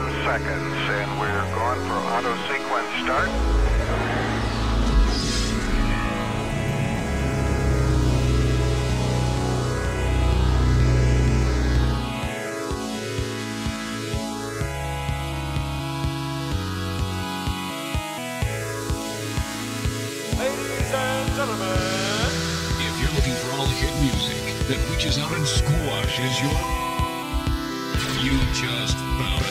seconds, and we're going for auto sequence start. Ladies and gentlemen, if you're looking for all hit music that reaches out and squashes your... You just found it.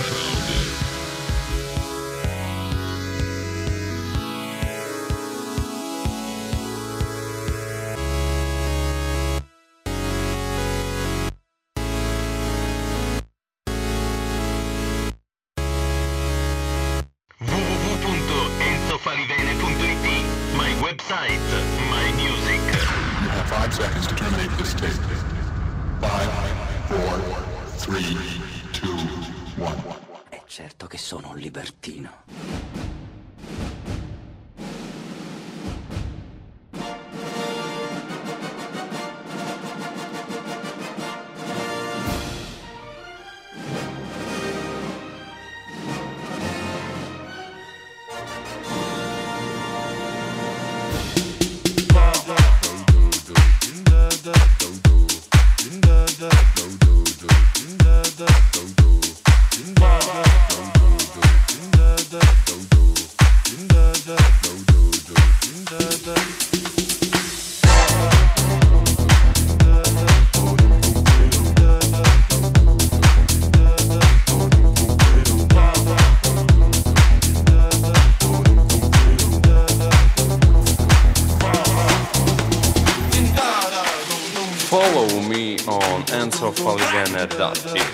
www.enzofalivene.it, my website, my music. You have 5 seconds to terminate this tape. 5, 4, 3, 2, 1. È certo che sono un libertino. Follow me on EnzoFalivene.it.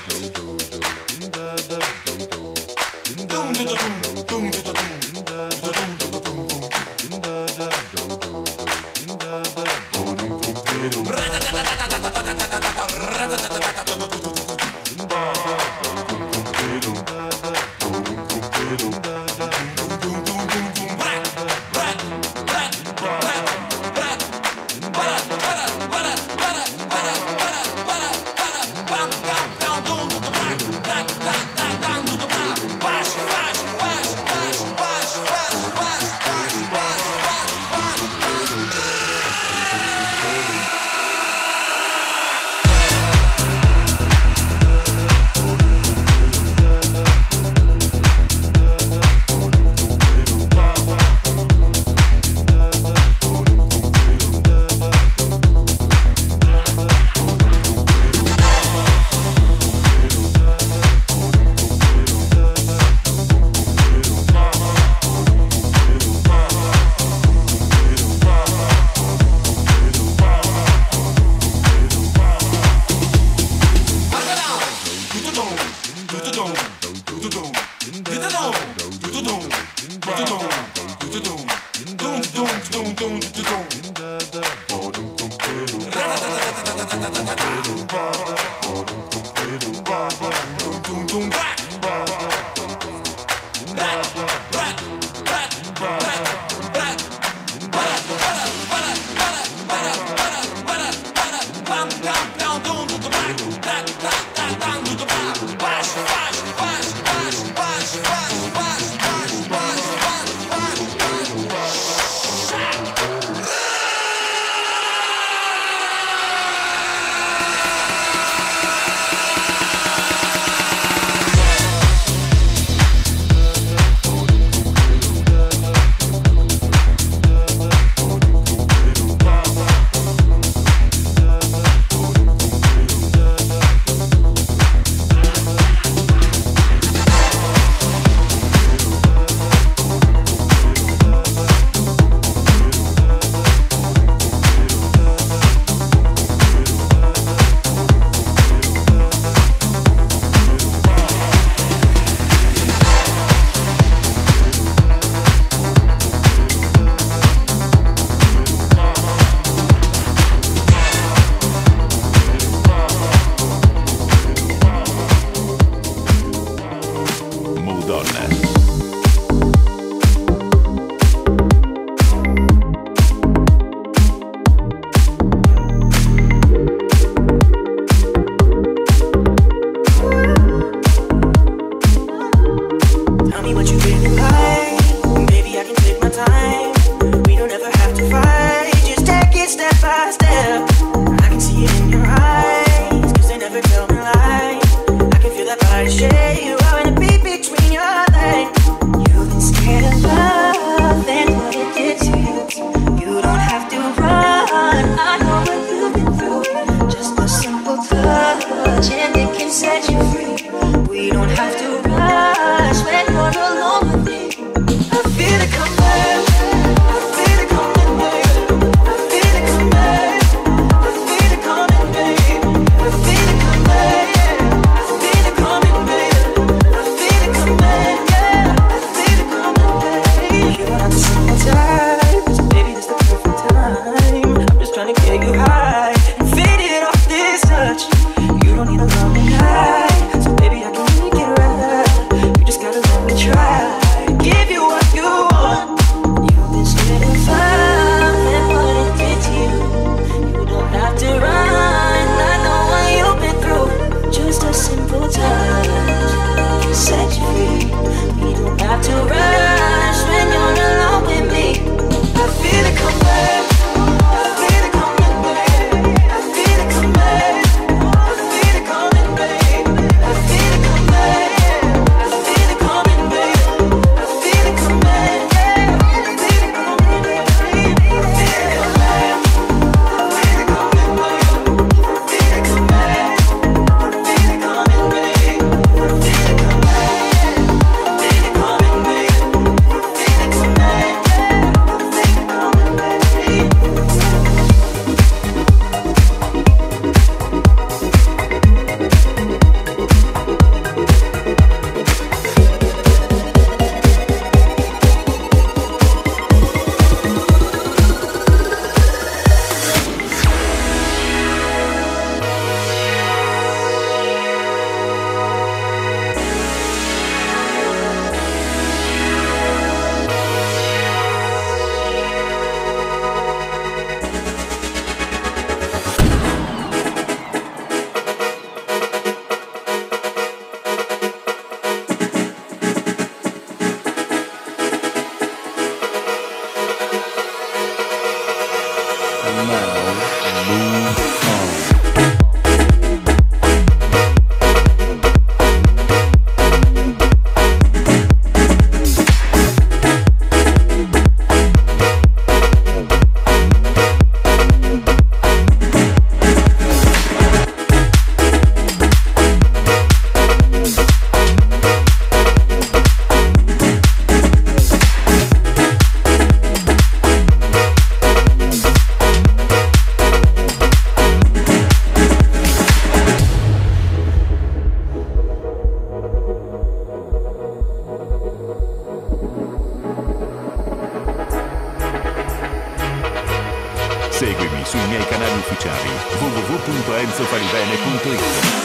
Seguimi sui miei canali ufficiali www.enzofalivene.it.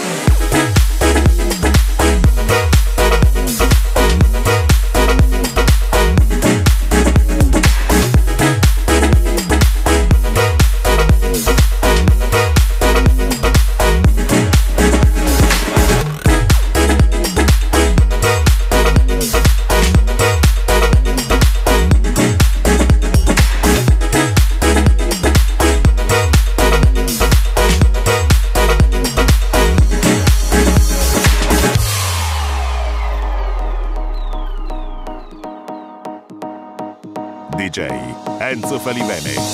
DJ Enzo Falivene.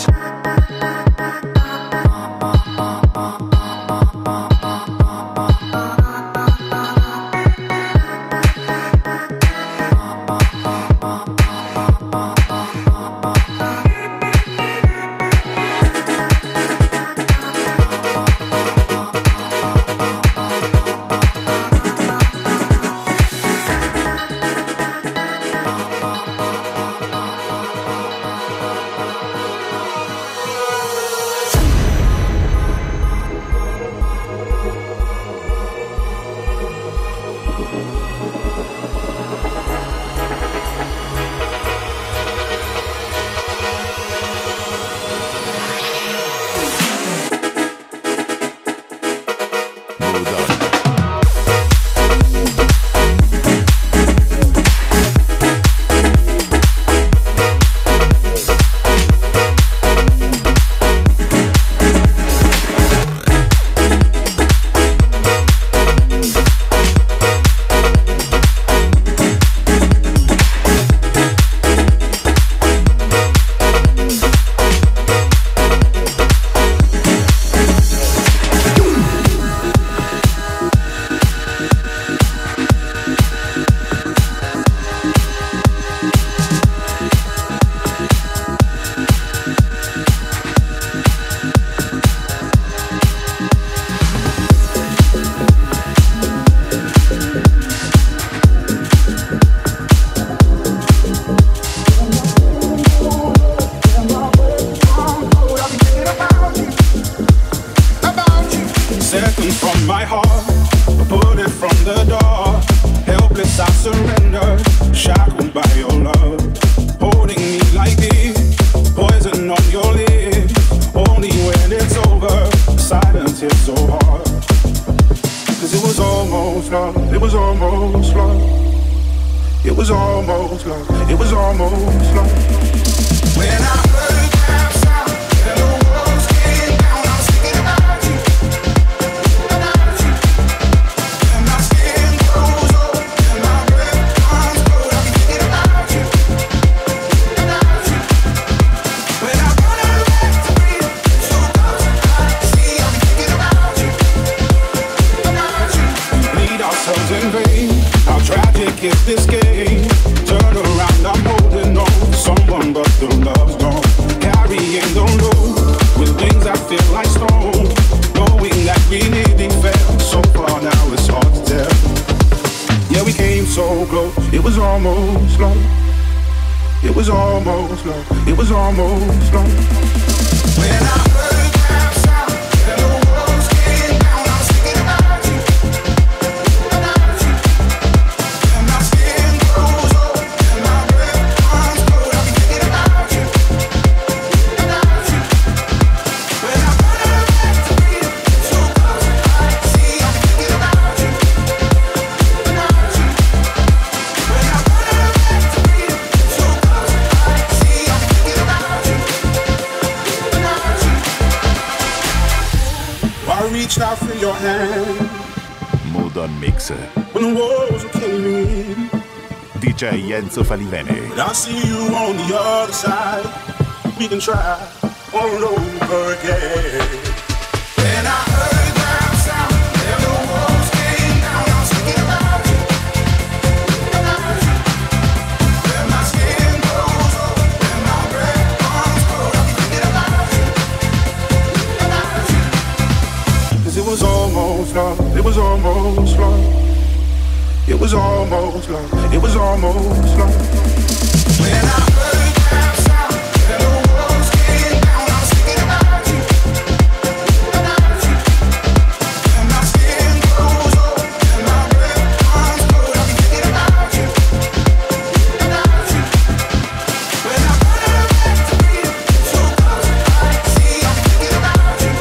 was almost love. It was almost love. It was almost love. When I heard that sound, hello. Is this game? Turn around, I'm holding on. Someone but the love's gone. Carrying the load with wings I feel like stone. Knowing that we nearly fell so far, now it's hard to tell. Yeah, we came so close. It was almost love. It was almost love. It was almost love. When I heard that sound, hello. Out for your hand. Mood On Mix. When the walls came in. DJ Enzo Falivene. But I see you on the other side. We can try all over again. When I heard that sound, then the walls came down. I was thinking about you. When my skin goes over, when my breath comes cold, I keep thinking about you. About you. 'Cause it was almost love, it was almost love. It was almost love, it was almost love. When I heard that sound, then the walls came down. I was thinking about you, and my skin grows old, and my breath comes cold. I keep thinking about you, when I run out back to breathe, so close I can see. I keep thinking about you.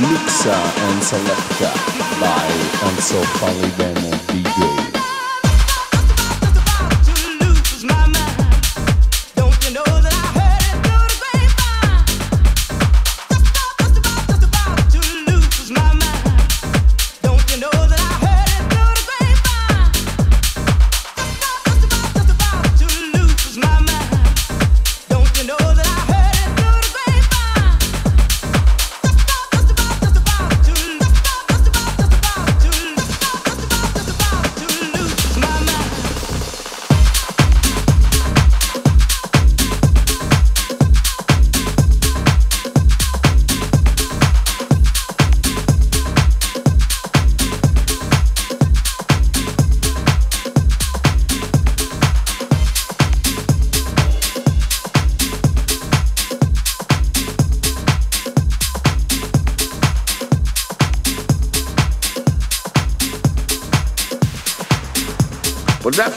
Mixa and Selecta by Enzo Falivene DJ. Well, that's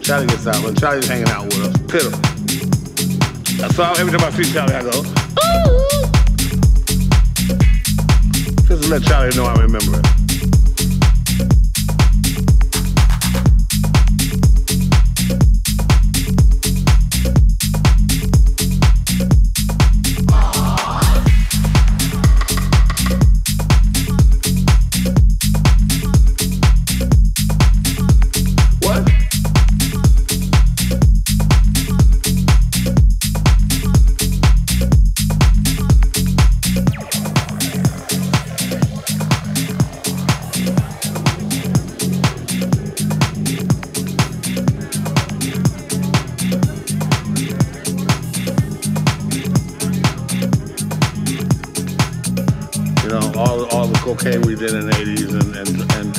Charlie gets out, but Charlie's hanging out with us. Pitiful. That's all. Every time I see Charlie, I go, ooh. Just to let Charlie know I remember it. All the cocaine we did in the 80s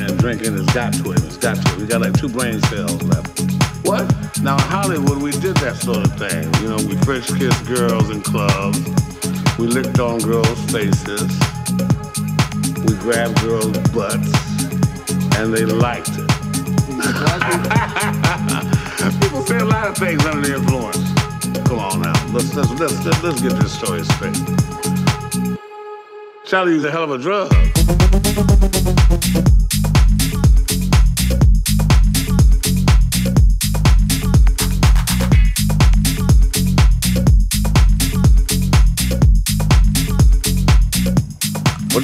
and drinking has got to it. It's got to it. We got like 2 brain cells left. What? Now in Hollywood, we did that sort of thing. You know, we French kissed girls in clubs. We licked on girls' faces. We grabbed girls' butts. And they liked it. People say a lot of things under the influence. Come on now. Let's get this story straight. Charlie used a hell of a drug. Well,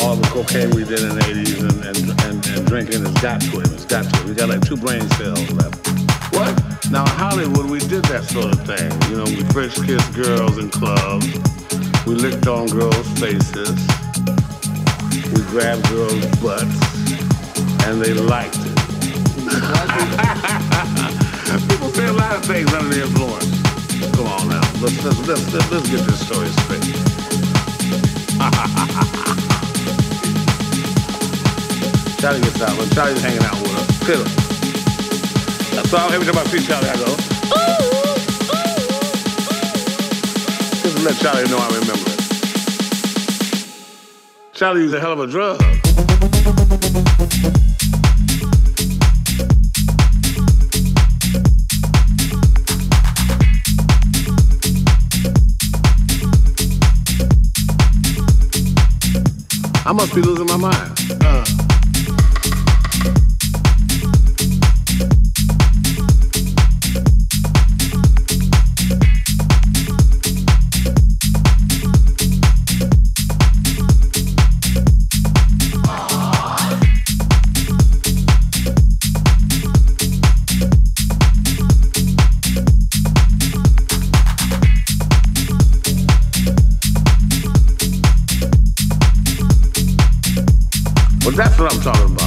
All the cocaine we did in the 80s and drinking has got to it. It's got to it. We got like 2 brain cells left. What? Now in Hollywood, we did that sort of thing. You know, we French kissed girls in clubs. We licked on girls' faces. We grabbed girls' butts. And they liked it. People say a lot of things under the influence. Come on now. Let's get this story straight. Ha ha ha ha. Charlie gets out, but Charlie's hanging out with us. Pitiful. Daarom hebben ze maar vier jaar ago. Just let Charlie know I remember it. Charlie was a hell of a drug. I must be losing my mind. That's what I'm talking about.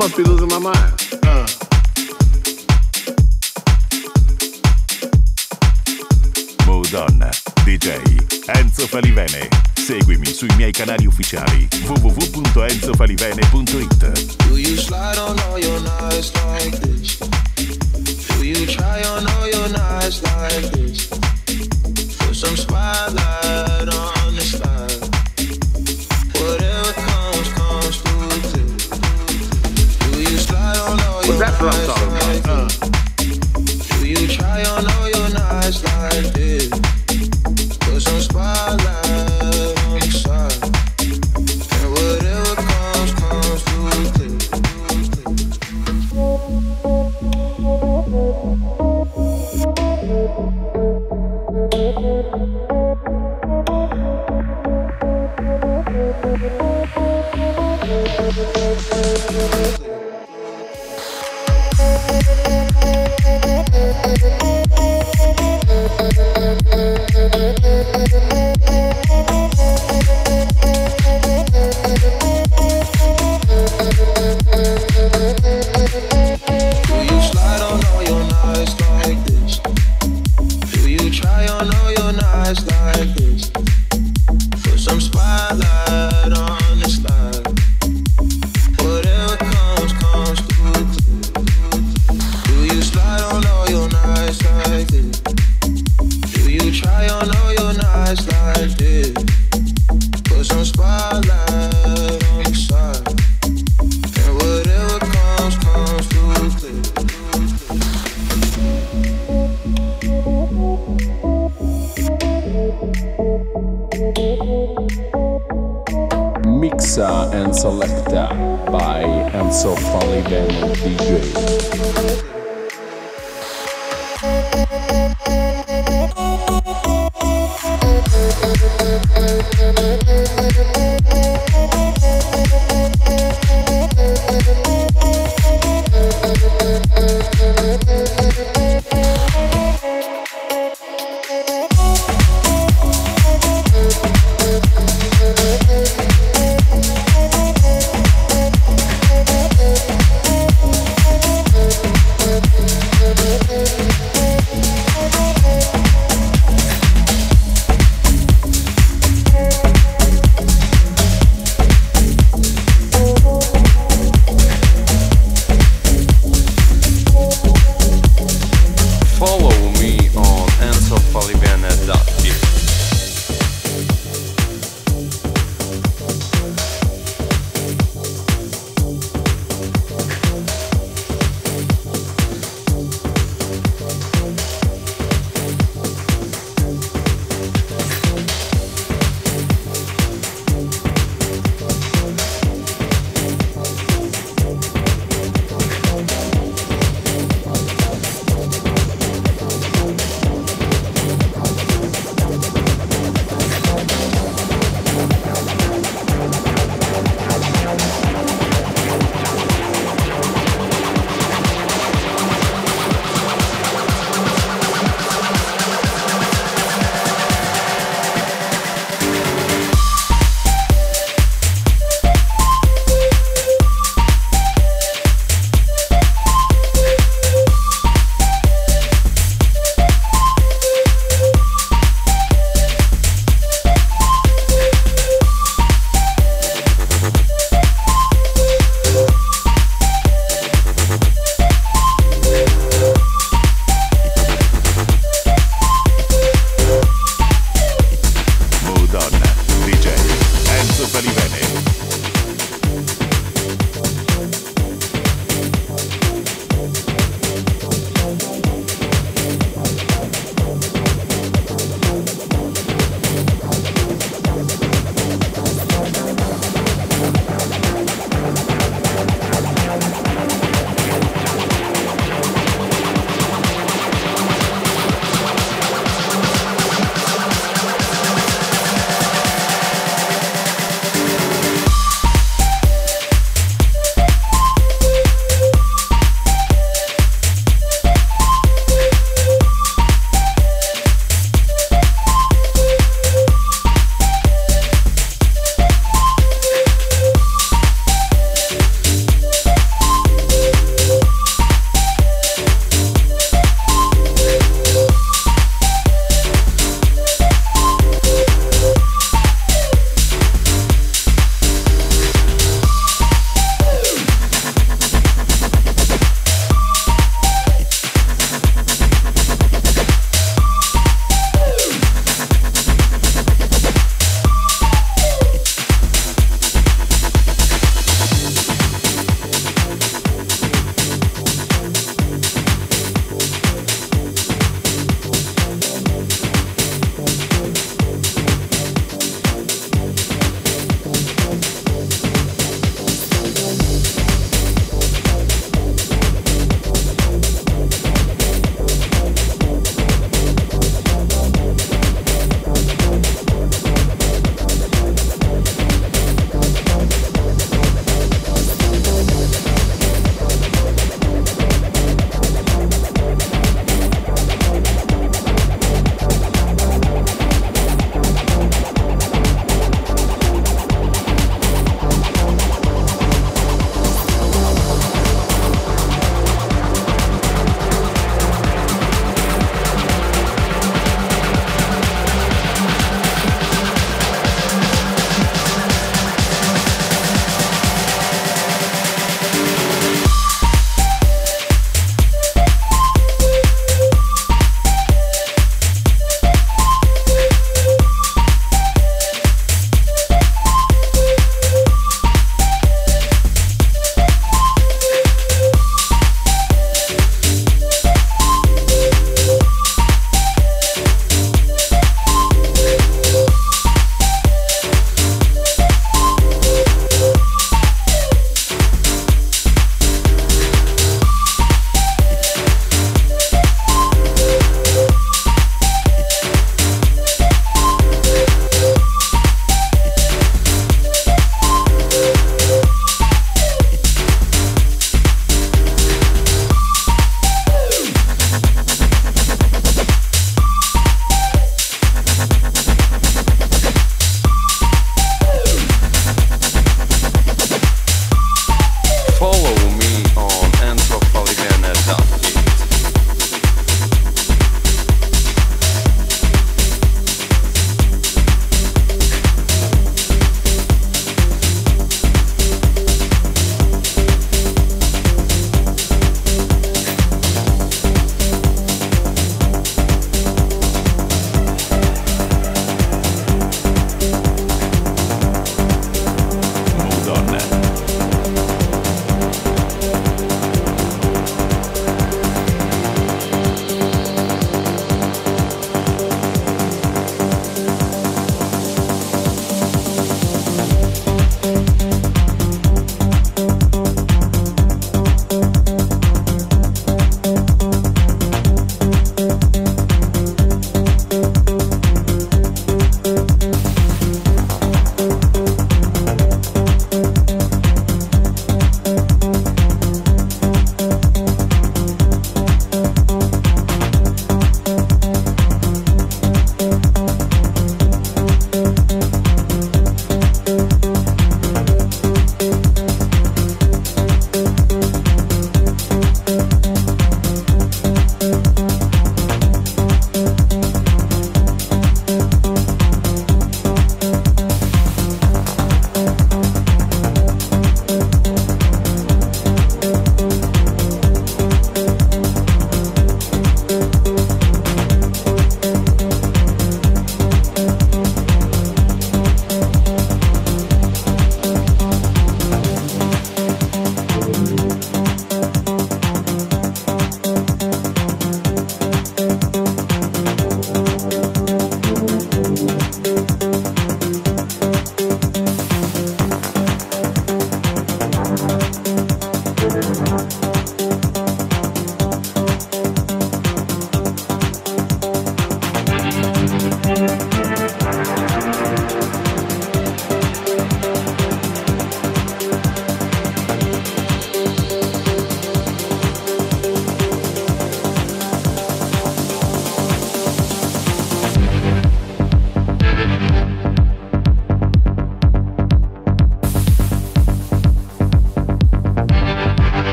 Must be losing my mind. Mood On, DJ Enzo Falivene. Seguimi sui miei canali ufficiali www.enzofalivene.it. Do you slide on all your nights like this? Do you try on all your nights like this? Put some spotlight on the slide. Whatever comes through this. Well, that's what I'm talking about. Do you try on all your nights like this? Put some spotlight on the side. And whatever comes through. Mixa and selecta by Enzo Falivene DJ.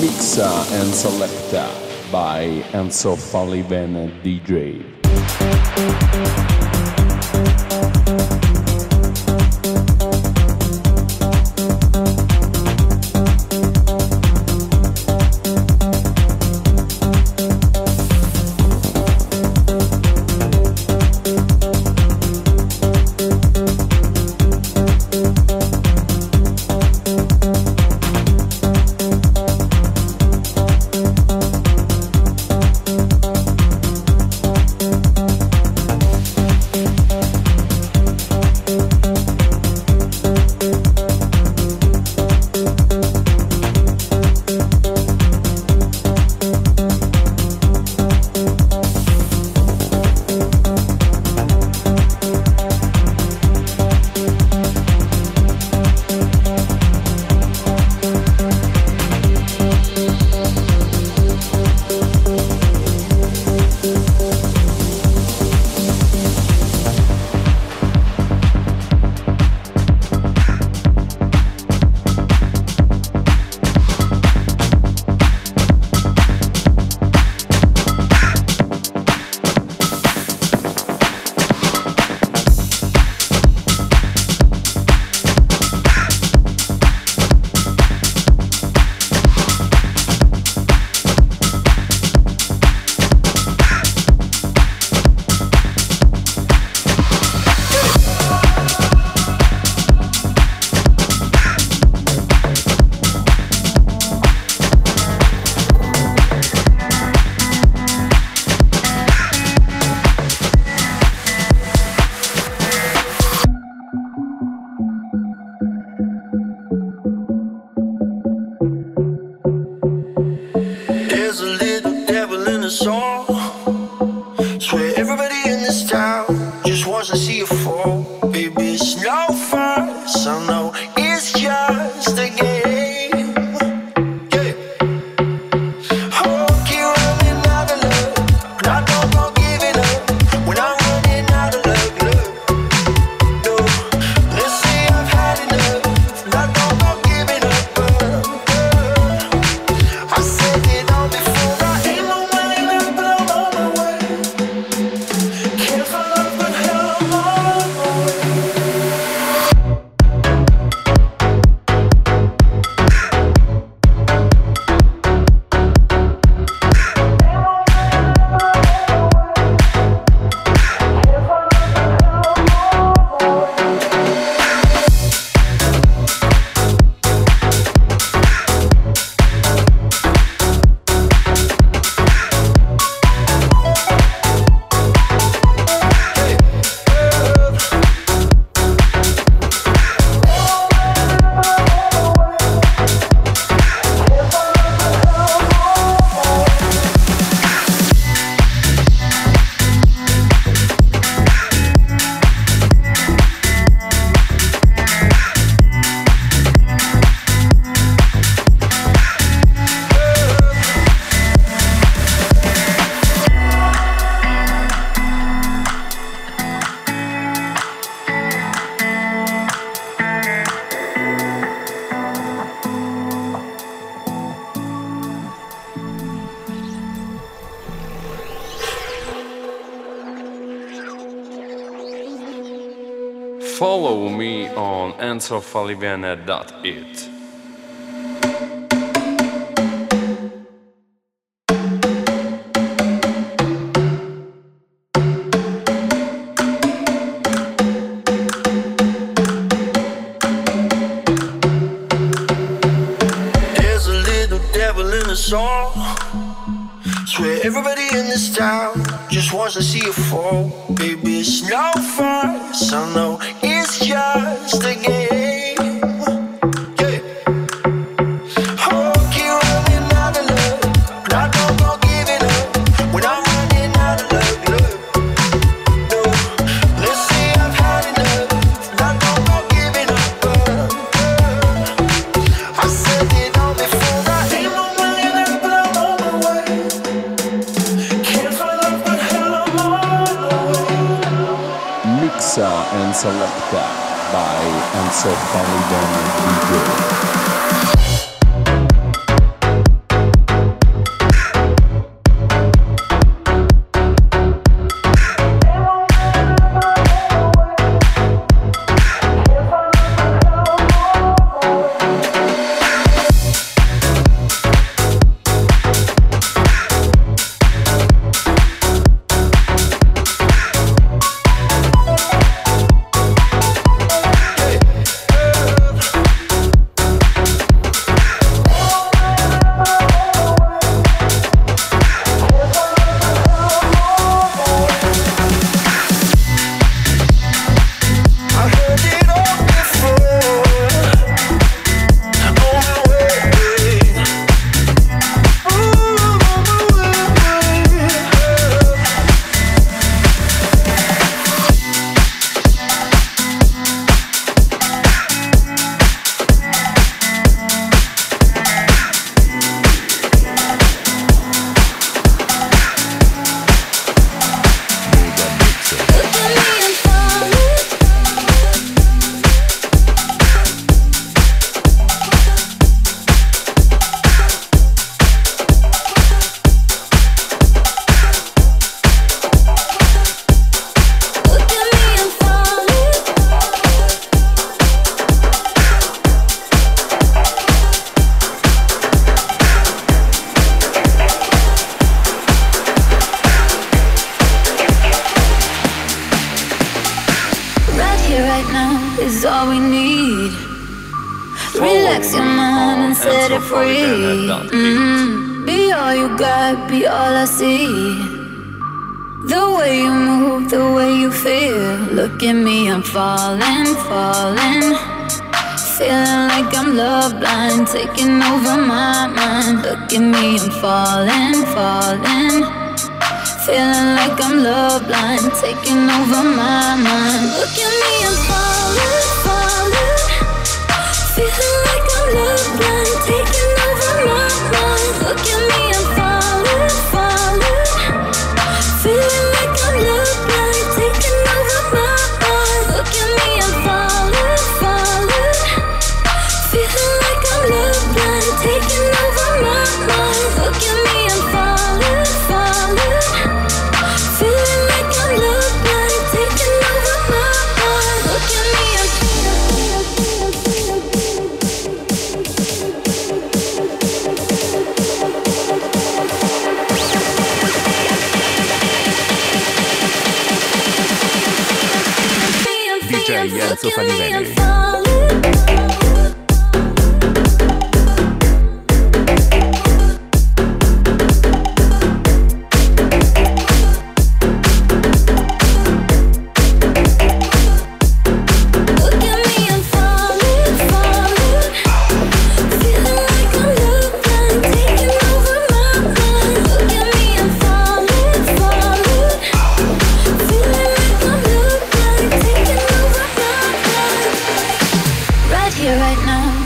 Mixa and Selecta by Enzo Falivene DJ. Follow me on EnzoFalivene.it. There's a little devil in us all. Swear everybody in this town just wants to see you fall. Baby, it's no fuss, I know it's just a game. Yeah. Oh, keep running out of love, but I don't go giving up when I'm running out of love. No. Let's say I've had enough, but I don't go giving up. I said it all before, I ain't no money left, but I'm on my way. Can't find love, but hell, I'm on my way. Mixa and selecta by Enzo Falivene DJ.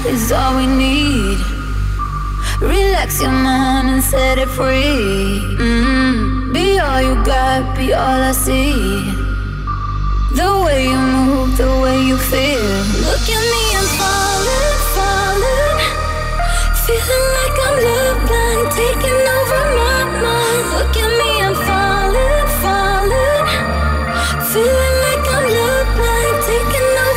Is all we need. Relax your mind and set it free. Be all you got, be all I see. The way you move, the way you feel. Look at me, I'm falling, falling. Feeling like I'm love blind, taking over my mind. Look at me, I'm falling, falling. Feeling like I'm love blind, taking over my mind. Look at me, I'm falling, falling. Feeling like I'm love blind, taking over my mind. Look at me, I'm falling, falling. Feeling like I'm love blind, taking over my mind. Look at me, I'm falling, falling. Feeling like I'm love blind, taking over my mind. Look at me, I'm falling, falling. Enzo Falivene. Is all we need. Relax your mind and set it free. Be all you got, be all I see. The way you move, the way you feel. Look at me, I'm falling, falling. Feeling like I'm love blind, taking over my mind. Look at me, I'm falling, falling. Feeling like I'm love blind, taking over.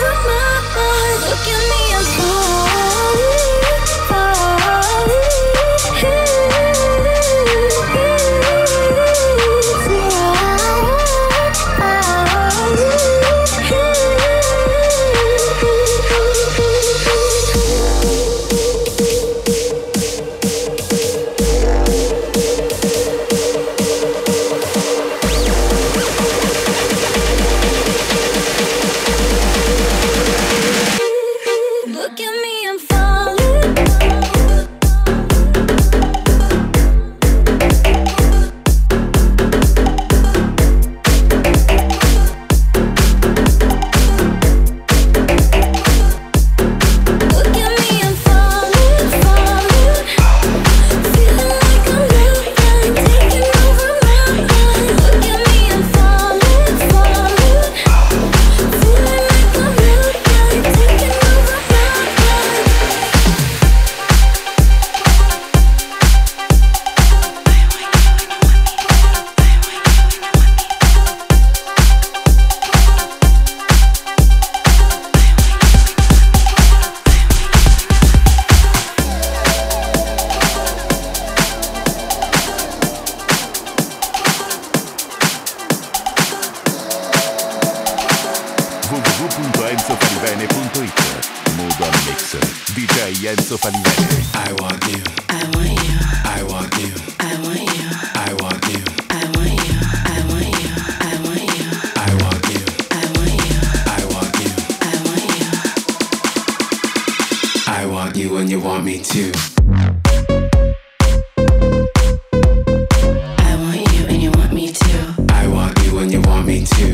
www.enzofalivene.it Mood On Mix DJ Enzo Falivene. I want you, I want you, I want you, I want you, I want you, I want you, I want you, I want you, I want you, I want you, I want you, I want you, I want you when you want me too. I want you and you want me too. I want you and you want me too.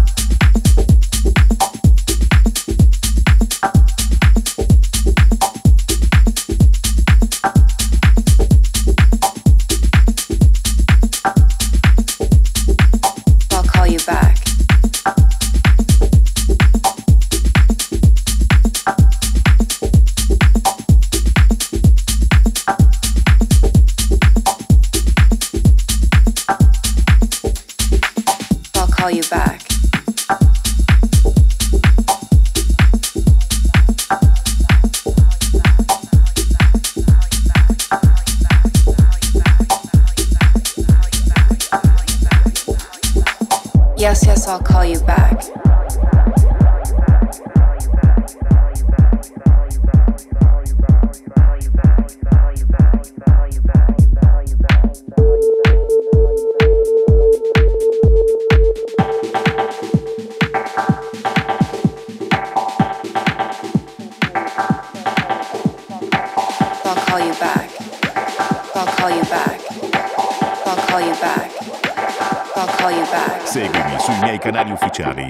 Seguimi sui miei canali ufficiali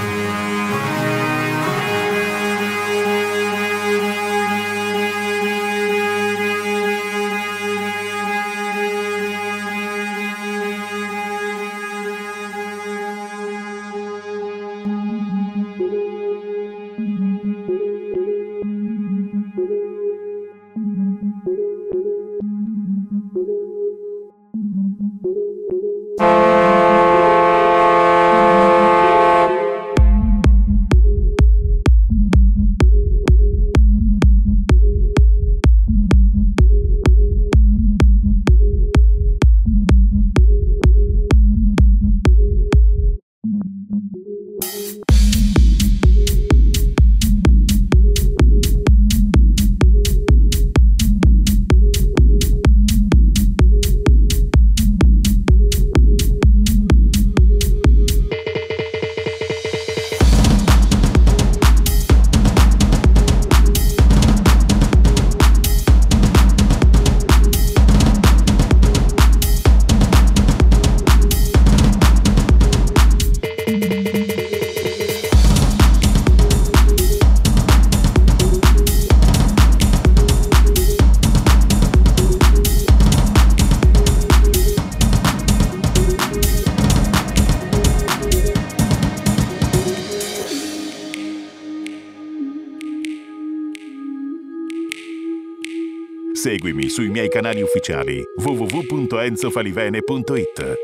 Seguimi sui miei canali ufficiali www.enzofalivene.it.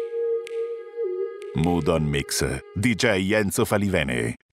Mood On Mix, DJ Enzo Falivene.